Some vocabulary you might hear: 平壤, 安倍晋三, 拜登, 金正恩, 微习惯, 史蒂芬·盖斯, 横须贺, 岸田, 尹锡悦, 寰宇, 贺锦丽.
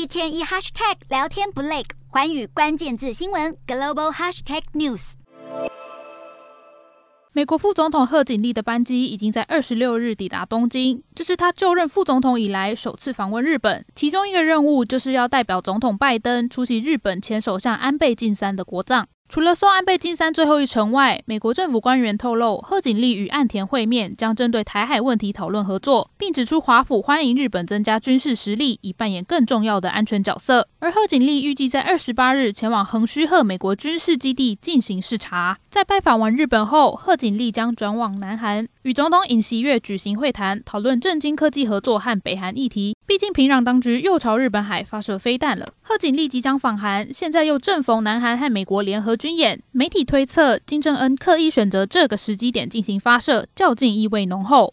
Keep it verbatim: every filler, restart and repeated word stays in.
一天一 hashtag 聊天不累，寰宇关键字新闻 global hashtag news。美国副总统贺锦丽的班机已经在二十六日抵达东京，这是他就任副总统以来首次访问日本。其中一个任务就是要代表总统拜登出席日本前首相安倍晋三的国葬。除了送安倍晋三最后一程外，美国政府官员透露，贺锦丽与岸田会面将针对台海问题讨论合作，并指出华府欢迎日本增加军事实力，以扮演更重要的安全角色。而贺锦丽预计在二十八日前往横须贺美国军事基地进行视察。在拜访完日本后，贺锦丽将转往南韩，与总统尹锡悦举行会谈，讨论政经科技合作和北韩议题。毕竟平壤当局又朝日本海发射飞弹了。贺锦丽即将访韩，现在又正逢南韩和美国联合军演，媒体推测金正恩刻意选择这个时机点进行发射，较劲意味浓厚。